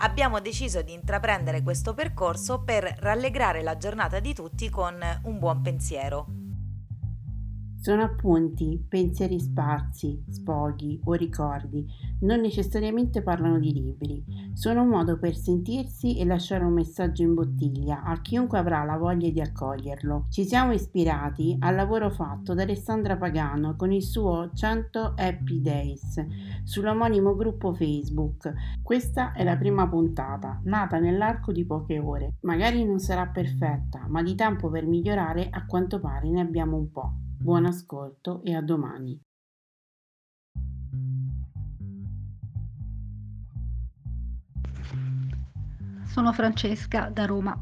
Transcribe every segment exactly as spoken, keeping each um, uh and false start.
abbiamo deciso di intraprendere questo percorso per rallegrare la giornata di tutti con un buon pensiero. Sono appunti, pensieri sparsi, sfoghi o ricordi, non necessariamente parlano di libri. Sono un modo per sentirsi e lasciare un messaggio in bottiglia a chiunque avrà la voglia di accoglierlo. Ci siamo ispirati al lavoro fatto da Alessandra Pagano con il suo cento Happy Days sull'omonimo gruppo Facebook. Questa è la prima puntata, nata nell'arco di poche ore. Magari non sarà perfetta, ma di tempo per migliorare a quanto pare ne abbiamo un po'. Buon ascolto e a domani. Sono Francesca da Roma.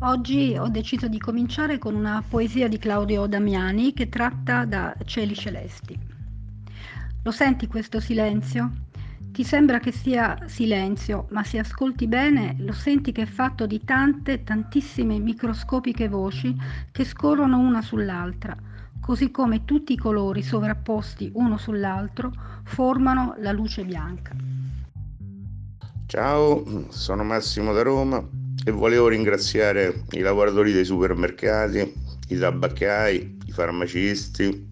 Oggi ho deciso di cominciare con una poesia di Claudio Damiani che tratta da Cieli Celesti. Lo senti questo silenzio? Ti sembra che sia silenzio, ma se ascolti bene lo senti che è fatto di tante, tantissime microscopiche voci che scorrono una sull'altra, così come tutti i colori sovrapposti uno sull'altro formano la luce bianca. Ciao, sono Massimo da Roma e volevo ringraziare i lavoratori dei supermercati, i tabaccai, i farmacisti,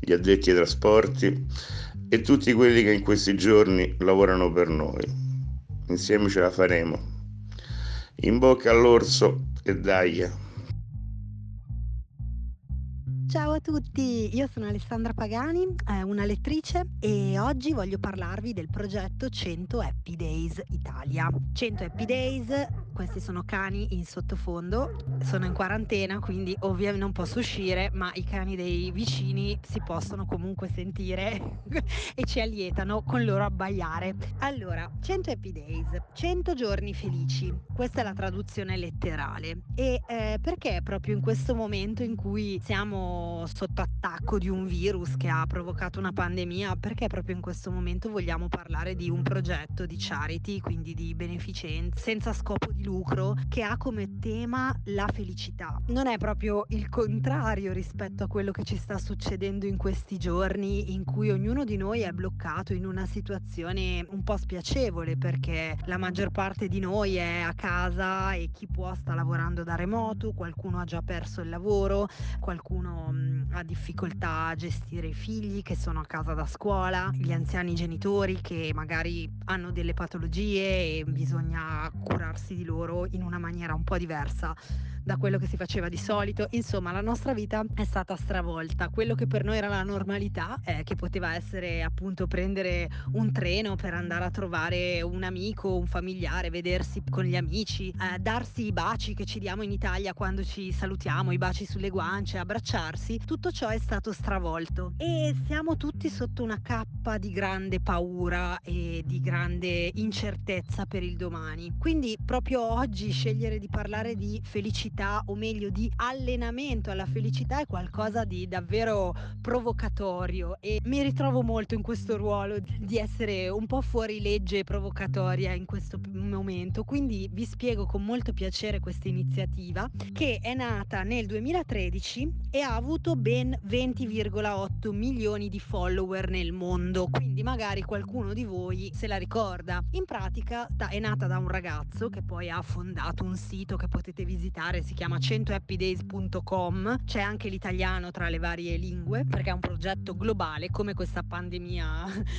gli addetti ai trasporti e tutti quelli che in questi giorni lavorano per noi. Insieme ce la faremo. In bocca all'orso e dai! Ciao a tutti, io sono Alessandra Pagani, eh, una lettrice e oggi voglio parlarvi del progetto cento Happy Days Italia. cento Happy Days, questi sono cani in sottofondo, sono in quarantena quindi ovviamente non posso uscire, ma i cani dei vicini si possono comunque sentire e ci allietano con loro abbaiare. Allora, cento Happy Days, cento giorni felici, questa è la traduzione letterale e eh, perché proprio in questo momento in cui siamo sotto attacco di un virus che ha provocato una pandemia, perché proprio in questo momento vogliamo parlare di un progetto di charity, quindi di beneficenza senza scopo di lucro, che ha come tema la felicità. Non è proprio il contrario rispetto a quello che ci sta succedendo in questi giorni, in cui ognuno di noi è bloccato in una situazione un po' spiacevole, perché la maggior parte di noi è a casa e chi può sta lavorando da remoto, qualcuno ha già perso il lavoro, qualcuno ha difficoltà a gestire i figli che sono a casa da scuola, gli anziani genitori che magari hanno delle patologie e bisogna curarsi di loro in una maniera un po' diversa da quello che si faceva di solito. Insomma, la nostra vita è stata stravolta. Quello che per noi era la normalità, eh, che poteva essere appunto prendere un treno per andare a trovare un amico, un familiare, vedersi con gli amici, eh, darsi i baci che ci diamo in Italia quando ci salutiamo, i baci sulle guance, abbracciarsi, tutto ciò è stato stravolto e siamo tutti sotto una cappa di grande paura e di grande incertezza per il domani. Quindi proprio oggi scegliere di parlare di felicità, o meglio di allenamento alla felicità, è qualcosa di davvero provocatorio e mi ritrovo molto in questo ruolo di essere un po' fuori legge e provocatoria in questo momento, quindi vi spiego con molto piacere questa iniziativa che è nata nel duemilatredici e ha avuto ben venti virgola otto milioni di follower nel mondo, quindi magari qualcuno di voi se la ricorda. In pratica è nata da un ragazzo che poi ha fondato un sito che potete visitare, si chiama cento happy days punto com, c'è anche l'italiano tra le varie lingue perché è un progetto globale come questa pandemia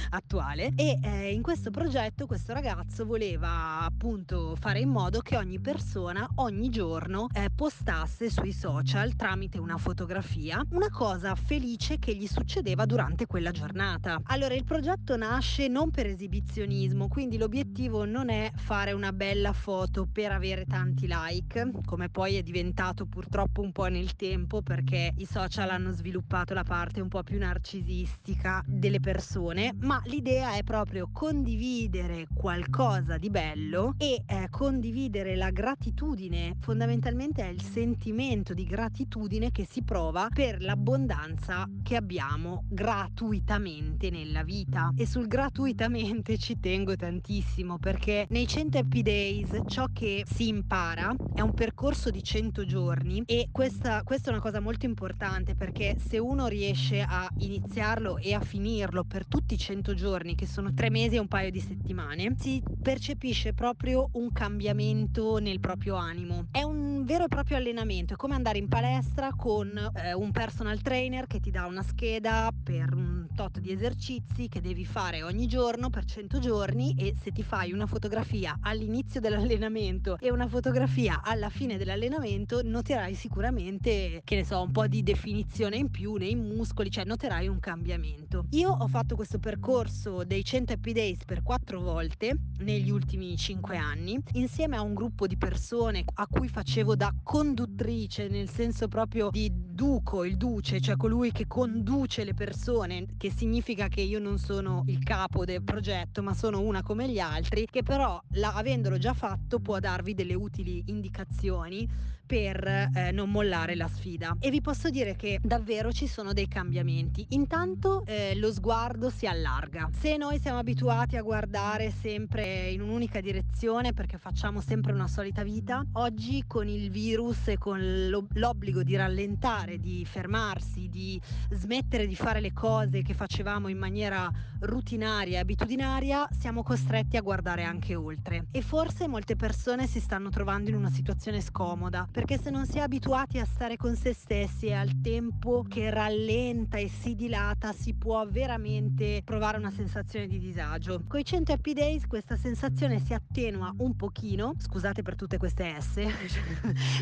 attuale e eh, in questo progetto questo ragazzo voleva appunto fare in modo che ogni persona ogni giorno eh, postasse sui social tramite una fotografia una cosa felice che gli succedeva durante quella giornata. Allora il progetto nasce non per esibizionismo, quindi l'obiettivo non è fare una bella foto per avere tanti like, come poi è diventato purtroppo un po' nel tempo, perché i social hanno sviluppato la parte un po' più narcisistica delle persone, ma l'idea è proprio condividere qualcosa di bello e eh, condividere la gratitudine. Fondamentalmente è il sentimento di gratitudine che si prova per l'abbondanza che abbiamo gratuitamente nella vita. E sul gratuitamente ci tengo tantissimo, perché nei cento Happy Days ciò che si impara è un percorso di cento giorni, e questa, questa è una cosa molto importante, perché se uno riesce a iniziarlo e a finirlo per tutti i cento giorni, che sono tre mesi e un paio di settimane, si percepisce proprio un cambiamento nel proprio animo. È un vero e proprio allenamento, è come andare in palestra con eh, un personal trainer che ti dà una scheda per un tot di esercizi che devi fare ogni giorno per cento giorni, e se ti fai una fotografia all'inizio dell'allenamento e una fotografia alla fine dell'allenamento noterai sicuramente, che ne so, un po' di definizione in più nei muscoli, cioè noterai un cambiamento. Io ho fatto questo percorso dei cento Happy Days per quattro volte negli ultimi cinque anni, insieme a un gruppo di persone a cui facevo da conduttrice, nel senso proprio di duco, il duce, cioè colui che conduce le persone, che significa che io non sono il capo del progetto, ma sono una come gli altri, che però la, avendolo già fatto, può darvi delle utili indicazioni per eh, non mollare la sfida. E vi posso dire che davvero ci sono dei cambiamenti. Intanto eh, lo sguardo si allarga. Se noi siamo abituati a guardare sempre in un'unica direzione perché facciamo sempre una solita vita, oggi con il virus e con l'obbligo di rallentare, di fermarsi, di smettere di fare le cose che facevamo in maniera rutinaria e abitudinaria, siamo costretti a guardare anche oltre. E forse molte persone si stanno trovando in una situazione scomoda, perché se non si è abituati a stare con se stessi e al tempo che rallenta e si dilata, si può veramente provare una sensazione di disagio. Coi cento Happy Days questa sensazione si attenua un pochino, scusate per tutte queste S,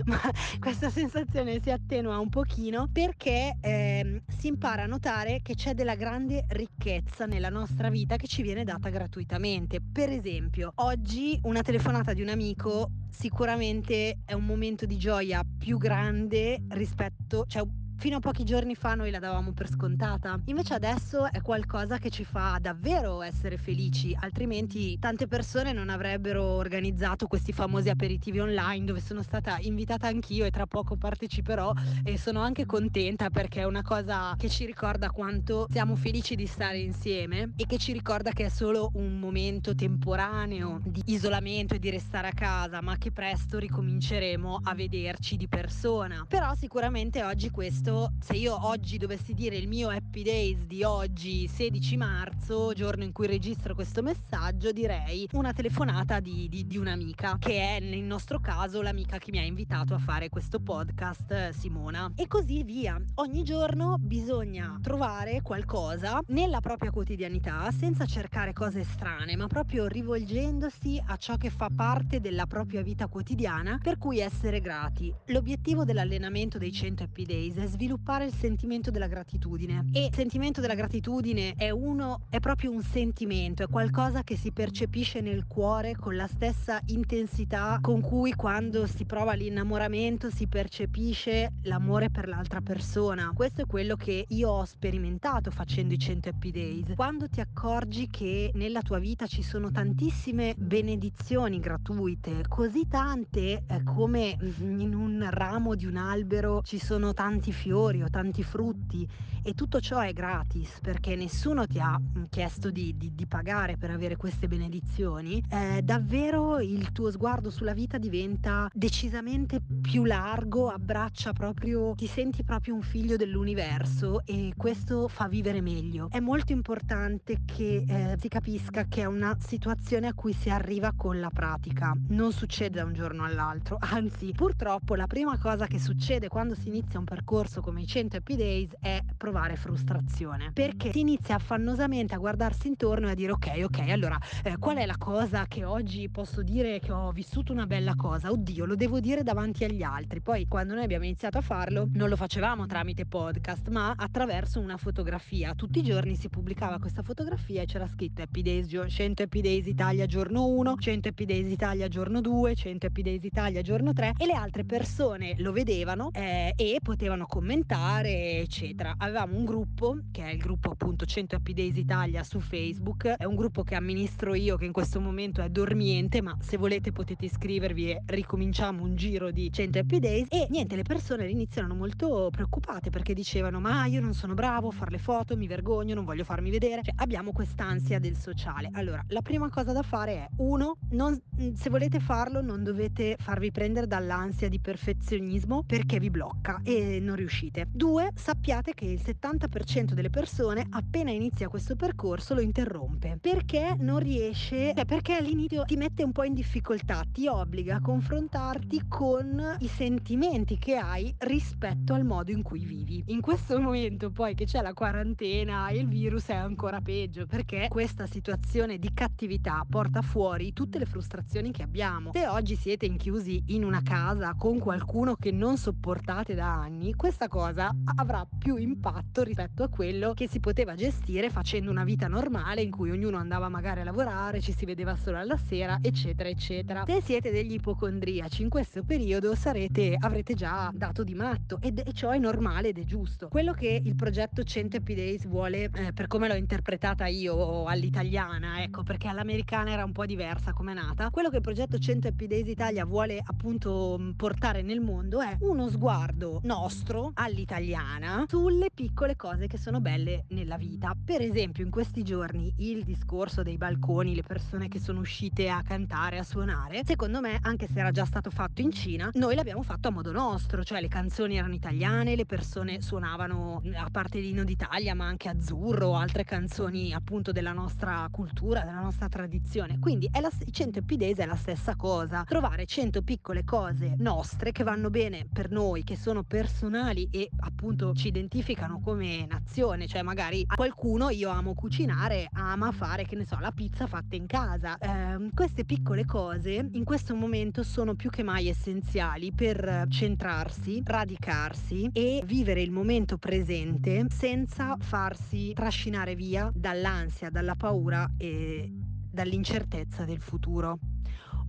ma questa sensazione si attenua un pochino perché eh, si impara a notare che c'è della grande ricchezza nella nostra vita che ci viene data gratuitamente. Per esempio, oggi una telefonata di un amico sicuramente è un momento di gioia più grande rispetto, cioè fino a pochi giorni fa noi la davamo per scontata, invece adesso è qualcosa che ci fa davvero essere felici, altrimenti tante persone non avrebbero organizzato questi famosi aperitivi online, dove sono stata invitata anch'io e tra poco parteciperò, e sono anche contenta perché è una cosa che ci ricorda quanto siamo felici di stare insieme e che ci ricorda che è solo un momento temporaneo di isolamento e di restare a casa, ma che presto ricominceremo a vederci di persona. Però sicuramente oggi questo, se io oggi dovessi dire il mio Happy Days di oggi, sedici marzo, giorno in cui registro questo messaggio, direi una telefonata di, di, di un'amica, che è nel nostro caso l'amica che mi ha invitato a fare questo podcast, Simona. E così via. Ogni giorno bisogna trovare qualcosa nella propria quotidianità, senza cercare cose strane, ma proprio rivolgendosi a ciò che fa parte della propria vita quotidiana, per cui essere grati. L'obiettivo dell'allenamento dei cento Happy Days è sviluppare il sentimento della gratitudine, e il sentimento della gratitudine è uno è proprio un sentimento, è qualcosa che si percepisce nel cuore con la stessa intensità con cui quando si prova l'innamoramento si percepisce l'amore per l'altra persona. Questo è quello che io ho sperimentato facendo i cento Happy Days. Quando ti accorgi che nella tua vita ci sono tantissime benedizioni gratuite, così tante eh, come in un ramo di un albero ci sono tanti fiori o tanti frutti, e tutto ciò è gratis perché nessuno ti ha chiesto di, di, di pagare per avere queste benedizioni, eh, davvero il tuo sguardo sulla vita diventa decisamente più largo, abbraccia proprio, ti senti proprio un figlio dell'universo, e questo fa vivere meglio. È molto importante che eh, si capisca che è una situazione a cui si arriva con la pratica, non succede da un giorno all'altro, anzi purtroppo la prima cosa che succede quando si inizia un percorso percorso come i cento Happy Days è provare frustrazione, perché si inizia affannosamente a guardarsi intorno e a dire ok ok allora eh, qual è la cosa che oggi posso dire che ho vissuto una bella cosa, oddio lo devo dire davanti agli altri. Poi quando noi abbiamo iniziato a farlo non lo facevamo tramite podcast ma attraverso una fotografia, tutti i giorni si pubblicava questa fotografia e c'era scritto Happy Days, cento Happy Days Italia giorno uno, cento Happy Days Italia giorno due, cento Happy Days Italia giorno tre, e le altre persone lo vedevano eh, e potevano commentare eccetera. Avevamo un gruppo che è il gruppo appunto cento Happy Days Italia su Facebook, è un gruppo che amministro io che in questo momento è dormiente, ma se volete potete iscrivervi e ricominciamo un giro di cento Happy Days. E niente, le persone all'inizio erano molto preoccupate perché dicevano ma io non sono bravo a fare le foto, mi vergogno, non voglio farmi vedere, cioè abbiamo quest'ansia del sociale. Allora la prima cosa da fare è uno, non, se volete farlo non dovete farvi prendere dall'ansia di perfezionismo perché vi blocca e non riuscite. Due, sappiate che il settanta per cento delle persone appena inizia questo percorso lo interrompe perché non riesce, cioè perché all'inizio ti mette un po' in difficoltà, ti obbliga a confrontarti con i sentimenti che hai rispetto al modo in cui vivi. In questo momento poi che c'è la quarantena e il virus è ancora peggio perché questa situazione di cattività porta fuori tutte le frustrazioni che abbiamo. Se oggi siete inchiusi in una casa con qualcuno che non sopportate da anni, questa cosa avrà più impatto rispetto a quello che si poteva gestire facendo una vita normale in cui ognuno andava magari a lavorare, ci si vedeva solo alla sera eccetera eccetera. Se siete degli ipocondriaci in questo periodo sarete avrete già dato di matto ed è, ciò è normale ed è giusto. Quello che il progetto cento Happy Days vuole eh, per come l'ho interpretata io all'italiana, ecco perché all'americana era un po' diversa come è nata, quello che il progetto cento Happy Days Italia vuole appunto portare nel mondo è uno sguardo nostro all'italiana sulle piccole cose che sono belle nella vita. Per esempio in questi giorni il discorso dei balconi, le persone che sono uscite a cantare, a suonare, secondo me anche se era già stato fatto in Cina noi l'abbiamo fatto a modo nostro, cioè le canzoni erano italiane, le persone suonavano a parte l'Inno d'Italia ma anche Azzurro, altre canzoni appunto della nostra cultura, della nostra tradizione. Quindi è la, cento Happy Days è la stessa cosa, trovare cento piccole cose nostre che vanno bene per noi, che sono personali e appunto ci identificano come nazione, cioè magari a qualcuno, io amo cucinare, ama fare che ne so la pizza fatta in casa, eh, queste piccole cose in questo momento sono più che mai essenziali per centrarsi, radicarsi e vivere il momento presente senza farsi trascinare via dall'ansia, dalla paura e dall'incertezza del futuro.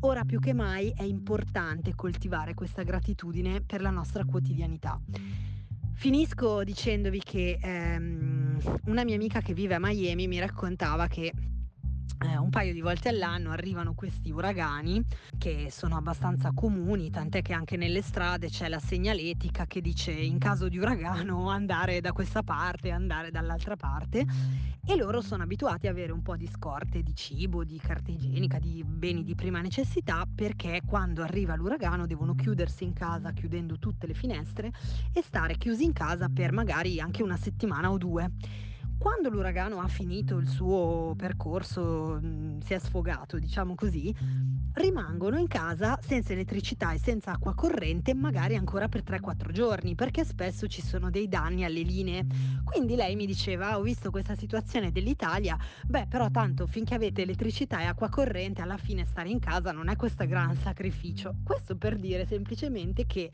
Ora più che mai è importante coltivare questa gratitudine per la nostra quotidianità. Finisco dicendovi che ehm, una mia amica che vive a Miami mi raccontava che Eh, un paio di volte all'anno arrivano questi uragani che sono abbastanza comuni, tant'è che anche nelle strade c'è la segnaletica che dice in caso di uragano andare da questa parte, andare dall'altra parte, e loro sono abituati ad avere un po' di scorte di cibo, di carta igienica, di beni di prima necessità, perché quando arriva l'uragano devono chiudersi in casa chiudendo tutte le finestre e stare chiusi in casa per magari anche una settimana o due. Quando l'uragano ha finito il suo percorso, mh, si è sfogato, diciamo così, rimangono in casa senza elettricità e senza acqua corrente magari ancora per tre quattro giorni, perché spesso ci sono dei danni alle linee. Quindi lei mi diceva, ho visto questa situazione dell'Italia, beh però tanto finché avete elettricità e acqua corrente alla fine stare in casa non è questo gran sacrificio. Questo per dire semplicemente che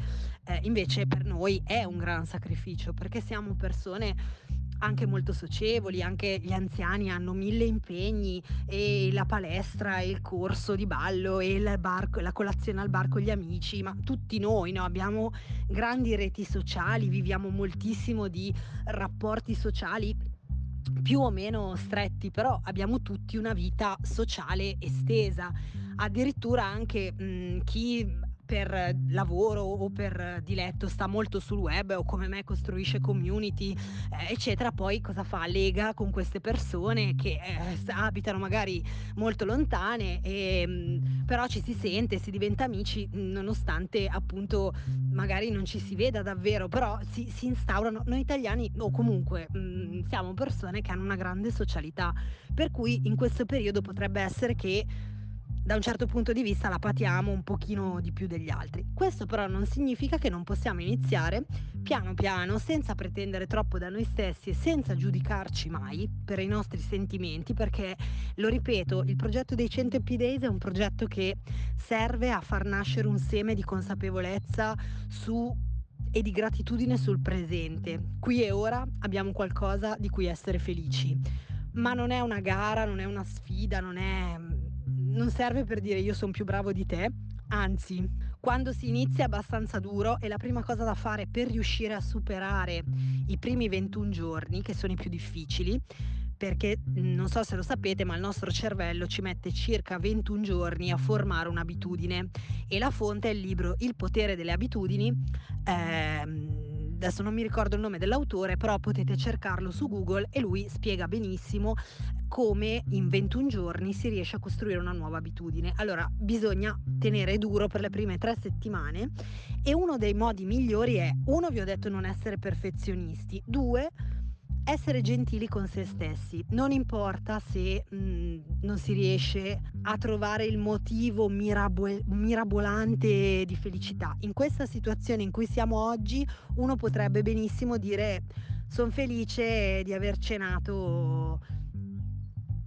eh, invece per noi è un gran sacrificio, perché siamo persone anche molto socievoli, anche gli anziani hanno mille impegni e la palestra e il corso di ballo e il bar, la colazione al bar con gli amici, ma tutti noi no? Abbiamo grandi reti sociali, viviamo moltissimo di rapporti sociali più o meno stretti, però abbiamo tutti una vita sociale estesa, addirittura anche mh, chi per lavoro o per diletto sta molto sul web o come me costruisce community eh, eccetera, poi cosa fa? Lega con queste persone che eh, abitano magari molto lontane e mh, però ci si sente, si diventa amici nonostante appunto magari non ci si veda davvero, però si, si instaurano. Noi italiani o comunque mh, siamo persone che hanno una grande socialità, per cui in questo periodo potrebbe essere che da un certo punto di vista la patiamo un pochino di più degli altri. Questo però non significa che non possiamo iniziare piano piano, senza pretendere troppo da noi stessi e senza giudicarci mai per i nostri sentimenti, perché, lo ripeto, il progetto dei cento Happy Days è un progetto che serve a far nascere un seme di consapevolezza su e di gratitudine sul presente. Qui e ora abbiamo qualcosa di cui essere felici, ma non è una gara, non è una sfida, non è... non serve per dire io sono più bravo di te, anzi, quando si inizia è abbastanza duro e la prima cosa da fare per riuscire a superare i primi ventuno giorni, che sono i più difficili, perché non so se lo sapete, ma il nostro cervello ci mette circa ventuno giorni a formare un'abitudine, e la fonte è il libro Il potere delle abitudini. ehm, Adesso non mi ricordo il nome dell'autore, però potete cercarlo su Google e lui spiega benissimo come in ventuno giorni si riesce a costruire una nuova abitudine. Allora, bisogna tenere duro per le prime tre settimane e uno dei modi migliori è, uno, vi ho detto, non essere perfezionisti, due, essere gentili con se stessi. Non importa se mh, non si riesce a trovare il motivo mirabol- mirabolante di felicità. In questa situazione in cui siamo oggi, uno potrebbe benissimo dire: sono felice di aver cenato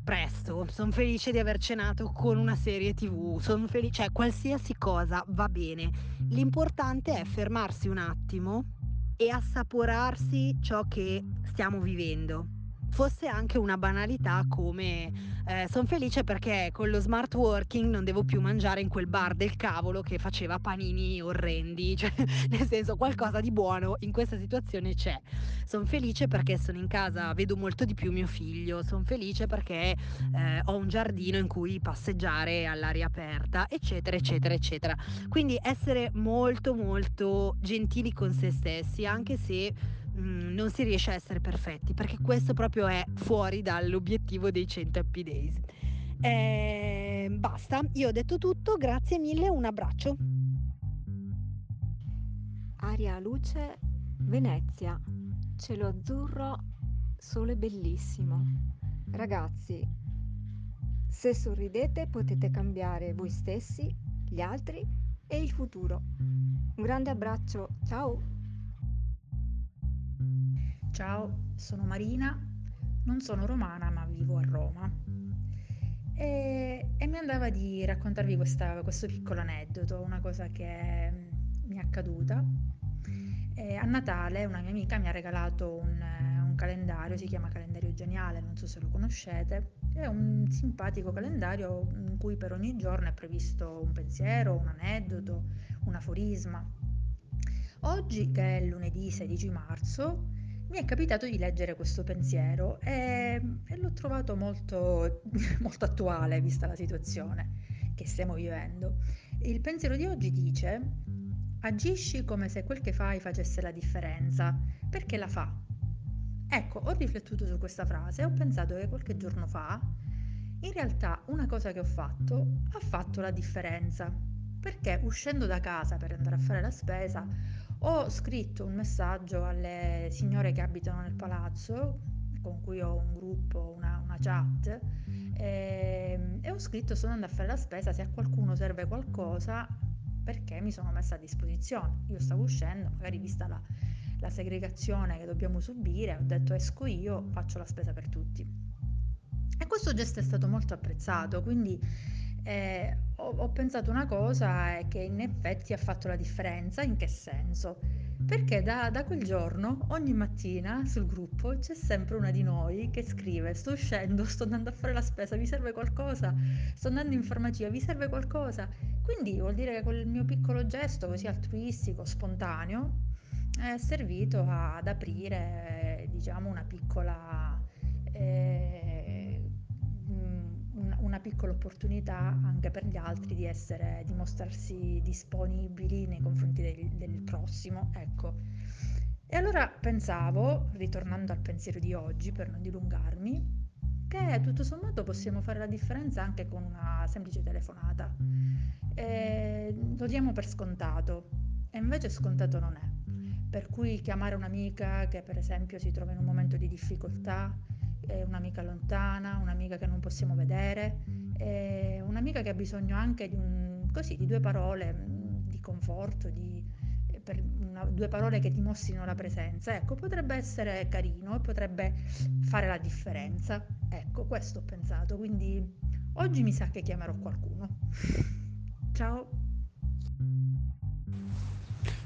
presto, sono felice di aver cenato con una serie tv, sono felice, cioè qualsiasi cosa va bene. L'importante è fermarsi un attimo e assaporarsi ciò che stiamo vivendo. Fosse anche una banalità come eh, sono felice perché con lo smart working non devo più mangiare in quel bar del cavolo che faceva panini orrendi, cioè, nel senso, qualcosa di buono in questa situazione c'è. Sono felice perché sono in casa, vedo molto di più mio figlio, sono felice perché eh, ho un giardino in cui passeggiare all'aria aperta, eccetera eccetera eccetera. Quindi essere molto molto gentili con se stessi, anche se Mm, non si riesce a essere perfetti, perché questo proprio è fuori dall'obiettivo dei cento Happy Days. Eh, basta, io ho detto tutto, grazie mille, un abbraccio. Aria, luce, Venezia, cielo azzurro, sole bellissimo. Ragazzi, se sorridete potete cambiare voi stessi, gli altri e il futuro. Un grande abbraccio, ciao! Ciao, sono Marina, non sono romana ma vivo a Roma e, e mi andava di raccontarvi questa, questo piccolo aneddoto, una cosa che mi è accaduta. E a Natale una mia amica mi ha regalato un, un calendario, si chiama Calendario Geniale, non so se lo conoscete, è un simpatico calendario in cui per ogni giorno è previsto un pensiero, un aneddoto, un aforisma. Oggi, che è lunedì sedici marzo, mi è capitato di leggere questo pensiero e, e l'ho trovato molto, molto attuale, vista la situazione che stiamo vivendo. Il pensiero di oggi dice: agisci come se quel che fai facesse la differenza, perché la fa. Ecco, ho riflettuto su questa frase e ho pensato che qualche giorno fa, in realtà, una cosa che ho fatto ha fatto la differenza, perché uscendo da casa per andare a fare la spesa ho scritto un messaggio alle signore che abitano nel palazzo, con cui ho un gruppo, una, una chat, e, e ho scritto: sono andata a fare la spesa, se a qualcuno serve qualcosa, perché mi sono messa a disposizione. Io stavo uscendo, magari vista la, la segregazione che dobbiamo subire, ho detto esco io, faccio la spesa per tutti. E questo gesto è stato molto apprezzato, quindi... Eh, ho, ho pensato una cosa eh, che in effetti ha fatto la differenza. In che senso? Perché da, da quel giorno ogni mattina sul gruppo c'è sempre una di noi che scrive: sto uscendo, sto andando a fare la spesa, vi serve qualcosa? Sto andando in farmacia, vi serve qualcosa? Quindi vuol dire che quel mio piccolo gesto così altruistico, spontaneo, è servito a, ad aprire eh, diciamo una piccola eh, mh, una piccola opportunità anche per gli altri di essere, di mostrarsi disponibili nei confronti del, del prossimo, ecco. E allora pensavo, ritornando al pensiero di oggi per non dilungarmi, che tutto sommato possiamo fare la differenza anche con una semplice telefonata. E lo diamo per scontato e invece scontato non è, per cui chiamare un'amica che per esempio si trova in un momento di difficoltà, un'amica lontana, un'amica che non possiamo vedere, eh, un'amica che ha bisogno anche di, un, così, di due parole mh, di conforto, di, eh, per una, due parole che ti mostrino la presenza, ecco, potrebbe essere carino e potrebbe fare la differenza, ecco, questo ho pensato, quindi oggi mi sa che chiamerò qualcuno. Ciao.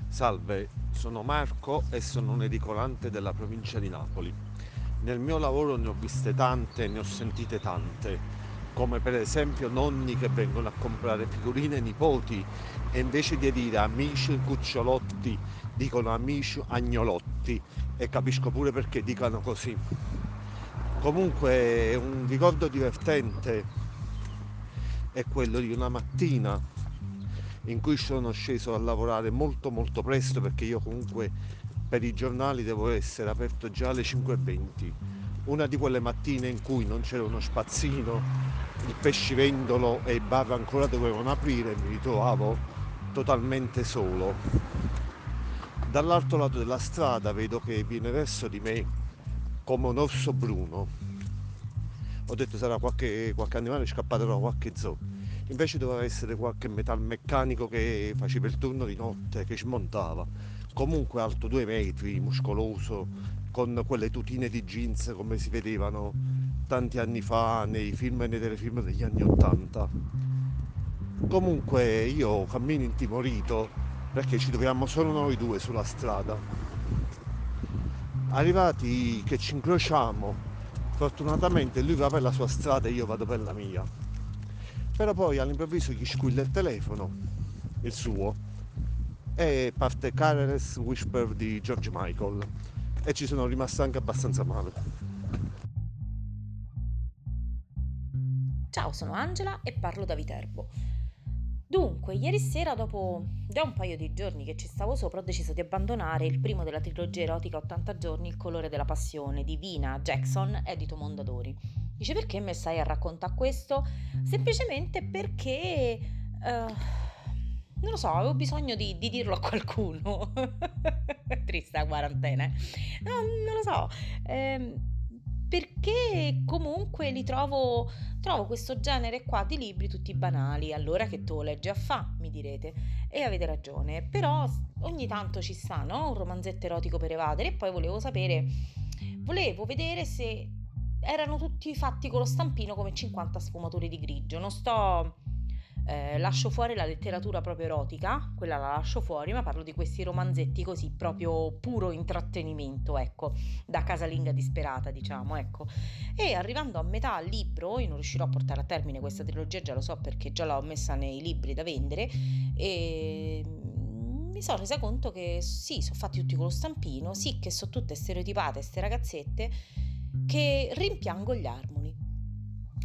Salve, sono Marco e sono un edicolante della provincia di Napoli. Nel mio lavoro ne ho viste tante e ne ho sentite tante, come per esempio nonni che vengono a comprare figurine ai nipoti e invece di dire amici cucciolotti dicono amici agnolotti, e capisco pure perché dicano così. Comunque un ricordo divertente è quello di una mattina in cui sono sceso a lavorare molto molto presto, perché io comunque per i giornali devo essere aperto già alle cinque e venti, una di quelle mattine in cui non c'era uno spazzino, il pescivendolo e il bar ancora dovevano aprire e mi ritrovavo totalmente solo. Dall'altro lato della strada vedo che viene verso di me come un orso bruno, ho detto sarà qualche, qualche animale scappato da qualche zoo. Invece doveva essere qualche metalmeccanico che faceva il turno di notte, che smontava. Comunque alto due metri, muscoloso, con quelle tutine di jeans come si vedevano tanti anni fa nei film e nei telefilm degli anni Ottanta. Comunque io cammino intimorito perché ci troviamo solo noi due sulla strada. Arrivati che ci incrociamo, fortunatamente lui va per la sua strada e io vado per la mia. Però poi all'improvviso gli squilla il telefono, il suo, e parte Careless Whisper di George Michael, e ci sono rimasto anche abbastanza male. Ciao, sono Angela e parlo da Viterbo. Dunque, ieri sera, dopo già un paio di giorni che ci stavo sopra, ho deciso di abbandonare il primo della trilogia erotica ottanta giorni, Il colore della passione, di Vina Jackson, edito Mondadori. Dice, perché mi stai a raccontare questo? Semplicemente perché, uh, non lo so, avevo bisogno di, di dirlo a qualcuno. Triste la quarantena, eh? No, non lo so, eh, perché comunque li trovo, trovo questo genere qua di libri tutti banali. Allora che tu leggi a fa, mi direte, e avete ragione, però ogni tanto ci sta, no? Un romanzetto erotico per evadere. E poi volevo sapere, volevo vedere se erano tutti fatti con lo stampino come cinquanta sfumature di grigio. Non sto... Eh, lascio fuori la letteratura proprio erotica, quella la lascio fuori, ma parlo di questi romanzetti così, proprio puro intrattenimento, ecco, da casalinga disperata, diciamo, ecco. E arrivando a metà libro, io non riuscirò a portare a termine questa trilogia, già lo so perché già l'ho messa nei libri da vendere, e... mi sono resa conto che sì, sono fatti tutti con lo stampino, sì che sono tutte stereotipate, ste ragazzette, che rimpiango gli Harmony.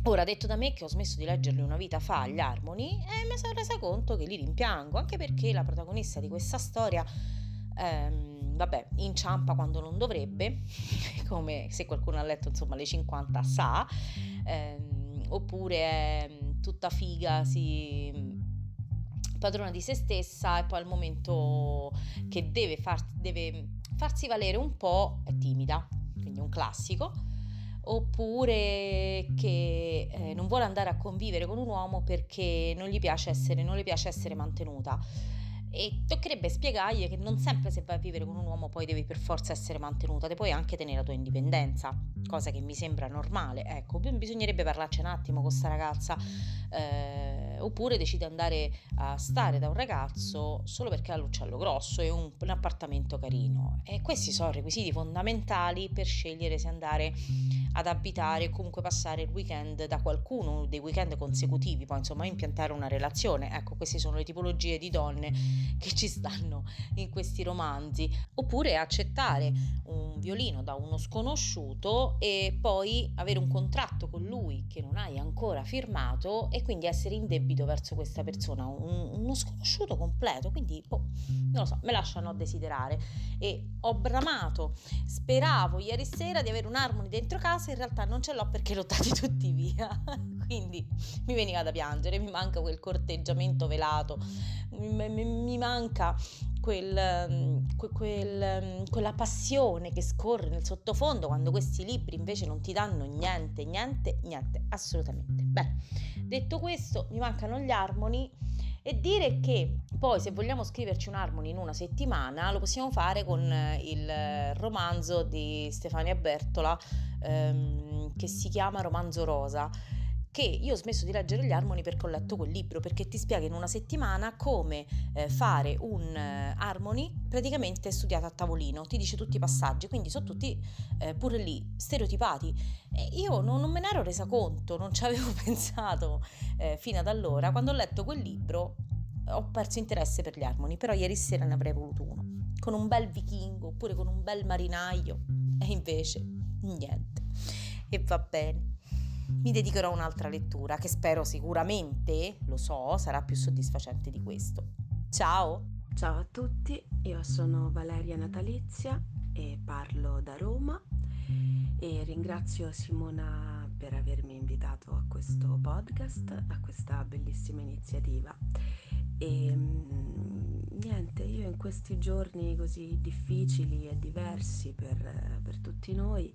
Ora, detto da me che ho smesso di leggerli una vita fa gli Harmony, e mi sono resa conto che li rimpiango, anche perché la protagonista di questa storia ehm, vabbè, inciampa quando non dovrebbe, come se qualcuno ha letto insomma le cinquanta sa, ehm, oppure è tutta figa, si padrona di se stessa, e poi al momento che deve, far, deve farsi valere un po' è timida, quindi un classico, oppure che eh, non vuole andare a convivere con un uomo perché non gli piace essere, non le piace essere mantenuta, e toccherebbe spiegargli che non sempre se vai a vivere con un uomo poi devi per forza essere mantenuta, te puoi anche tenere la tua indipendenza, cosa che mi sembra normale, ecco, bisognerebbe parlarci un attimo con sta ragazza, eh, oppure decide di andare a stare da un ragazzo solo perché ha l'uccello grosso e un, un appartamento carino, e questi sono requisiti fondamentali per scegliere se andare ad abitare o comunque passare il weekend da qualcuno, dei weekend consecutivi, poi insomma impiantare una relazione, ecco, queste sono le tipologie di donne che ci stanno in questi romanzi, oppure accettare un violino da uno sconosciuto e poi avere un contratto con lui che non hai ancora firmato e quindi essere in debito verso questa persona, un, uno sconosciuto completo, quindi boh, non lo so, me lasciano a desiderare, e ho bramato, speravo ieri sera di avere un Harmony dentro casa, in realtà non ce l'ho perché l'ho dati tutti via, quindi mi veniva da piangere, mi manca quel corteggiamento velato, mi, mi, mi manca quel, quel, quella passione che scorre nel sottofondo, quando questi libri invece non ti danno niente, niente, niente, assolutamente. Bene, detto questo, mi mancano gli harmony, e dire che poi se vogliamo scriverci un harmony in una settimana lo possiamo fare con il romanzo di Stefania Bertola ehm, che si chiama Romanzo rosa, che io ho smesso di leggere gli harmony perché ho letto quel libro, perché ti spiega in una settimana come eh, fare un eh, harmony praticamente studiato a tavolino, ti dice tutti i passaggi, quindi sono tutti eh, pure lì stereotipati, e io non, non me ne ero resa conto, non ci avevo pensato eh, fino ad allora. Quando ho letto quel libro ho perso interesse per gli harmony, però ieri sera ne avrei voluto uno, con un bel vichingo oppure con un bel marinaio, e invece niente. E va bene, mi dedicherò a un'altra lettura che spero sicuramente, lo so, sarà più soddisfacente di questo. Ciao! Ciao a tutti, io sono Valeria Natalizia e parlo da Roma, e ringrazio Simona per avermi invitato a questo podcast, a questa bellissima iniziativa. E niente, io in questi giorni così difficili e diversi per, per tutti noi,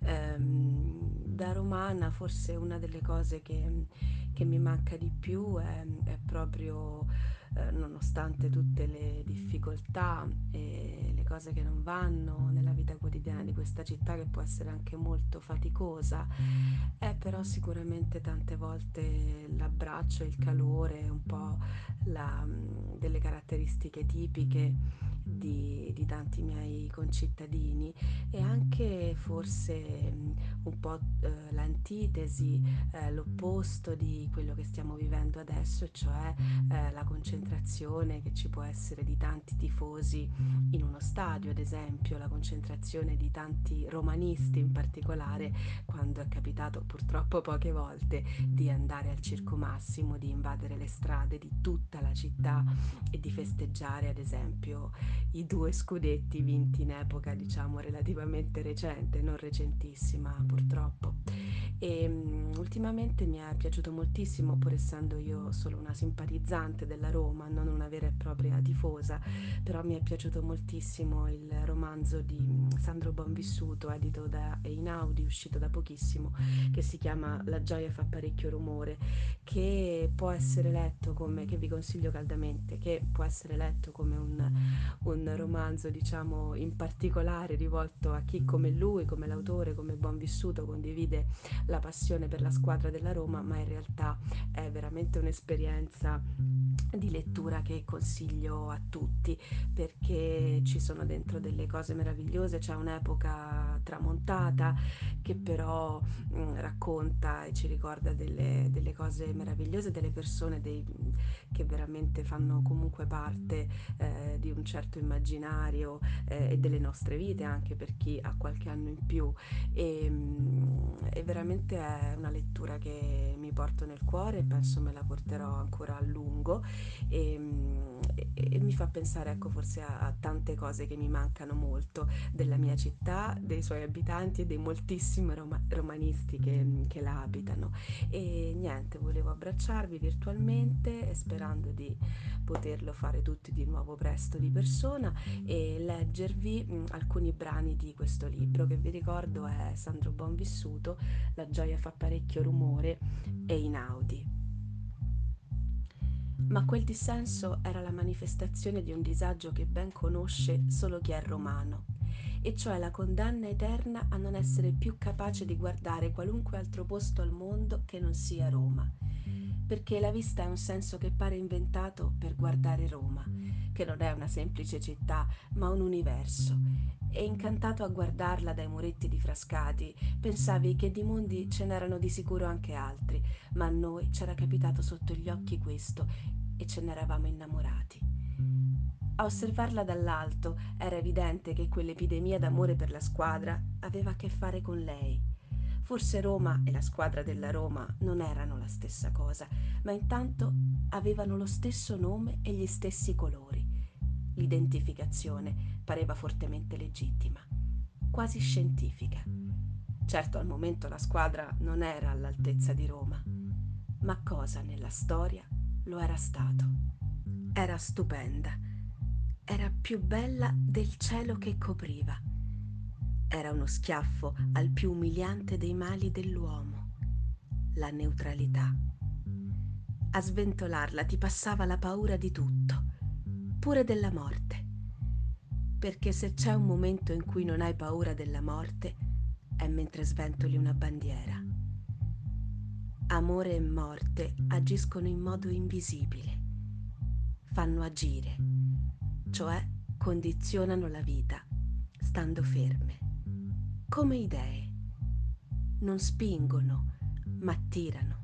ehm, da romana forse una delle cose che, che mi manca di più è, è proprio, eh, nonostante tutte le difficoltà e le cose che non vanno nella vita quotidiana di questa città, che può essere anche molto faticosa, è però sicuramente tante volte l'abbraccio, il calore, un po' la delle caratteristiche tipiche di, di tanti miei concittadini, e anche forse un po' l'antitesi, eh, l'opposto di quello che stiamo vivendo adesso, cioè eh, la concentrazione che ci può essere di tanti tifosi in uno stadio, ad esempio la concentrazione di tanti romanisti in particolare, quando è capitato purtroppo poche volte di andare al Circo Massimo, di invadere le strade di tutta la città e di festeggiare ad esempio i due scudetti vinti in epoca diciamo relativamente recente, non recentissima purtroppo. E um, ultimamente mi è piaciuto moltissimo, pur essendo io solo una simpatizzante della Roma, non una vera e propria tifosa, però mi è piaciuto moltissimo il romanzo di Sandro Bonvissuto, edito da Einaudi, uscito da pochissimo, che si chiama La gioia fa parecchio rumore, che può essere letto come, che vi consiglio caldamente, che può essere letto come un, un romanzo diciamo in particolare rivolto a chi come lui, come l'autore, come Bonvissuto, condivide la passione per la squadra della Roma, ma in realtà è veramente un'esperienza di lettura che consiglio a tutti, perché ci sono dentro delle cose meravigliose, c'è un'epoca tramontata che però mh, racconta e ci ricorda delle, delle cose meravigliose, delle persone dei, che veramente fanno comunque parte eh, di un certo immaginario eh, e delle nostre vite, anche per chi ha qualche anno in più, e, e veramente è una lettura che mi porto nel cuore e penso me la porterò ancora a lungo, e, e, e mi fa pensare ecco forse a, a tante cose che mi mancano molto della mia città, dei suoi abitanti e dei moltissimi rom- romanisti che, che la abitano. E niente, volevo abbracciarvi virtualmente, sperando di di poterlo fare tutti di nuovo presto di persona, e leggervi mh, alcuni brani di questo libro, che vi ricordo è Sandro Bonvissuto, La gioia fa parecchio rumore, e Einaudi. Ma quel dissenso era la manifestazione di un disagio che ben conosce solo chi è romano, e cioè la condanna eterna a non essere più capace di guardare qualunque altro posto al mondo che non sia Roma, perché la vista è un senso che pare inventato per guardare Roma, che non è una semplice città ma un universo, e incantato a guardarla dai muretti difrascati pensavi che di mondi ce n'erano di sicuro anche altri, ma a noi c'era capitato sotto gli occhi questo e ce n'eravamo innamorati. A osservarla dall'alto era evidente che quell'epidemia d'amore per la squadra aveva a che fare con lei. Forse Roma e la squadra della Roma non erano la stessa cosa, ma intanto avevano lo stesso nome e gli stessi colori. L'identificazione pareva fortemente legittima, quasi scientifica. Certo, al momento la squadra non era all'altezza di Roma, ma cosa nella storia lo era stato. Era stupenda. era più bella del cielo che copriva. Era uno schiaffo al più umiliante dei mali dell'uomo, la neutralità. A sventolarla ti passava la paura di tutto, pure della morte. Perché se c'è un momento in cui non hai paura della morte, è mentre sventoli una bandiera. Amore e morte agiscono in modo invisibile, fanno agire, cioè condizionano la vita, stando ferme, come idee. Non spingono, ma tirano.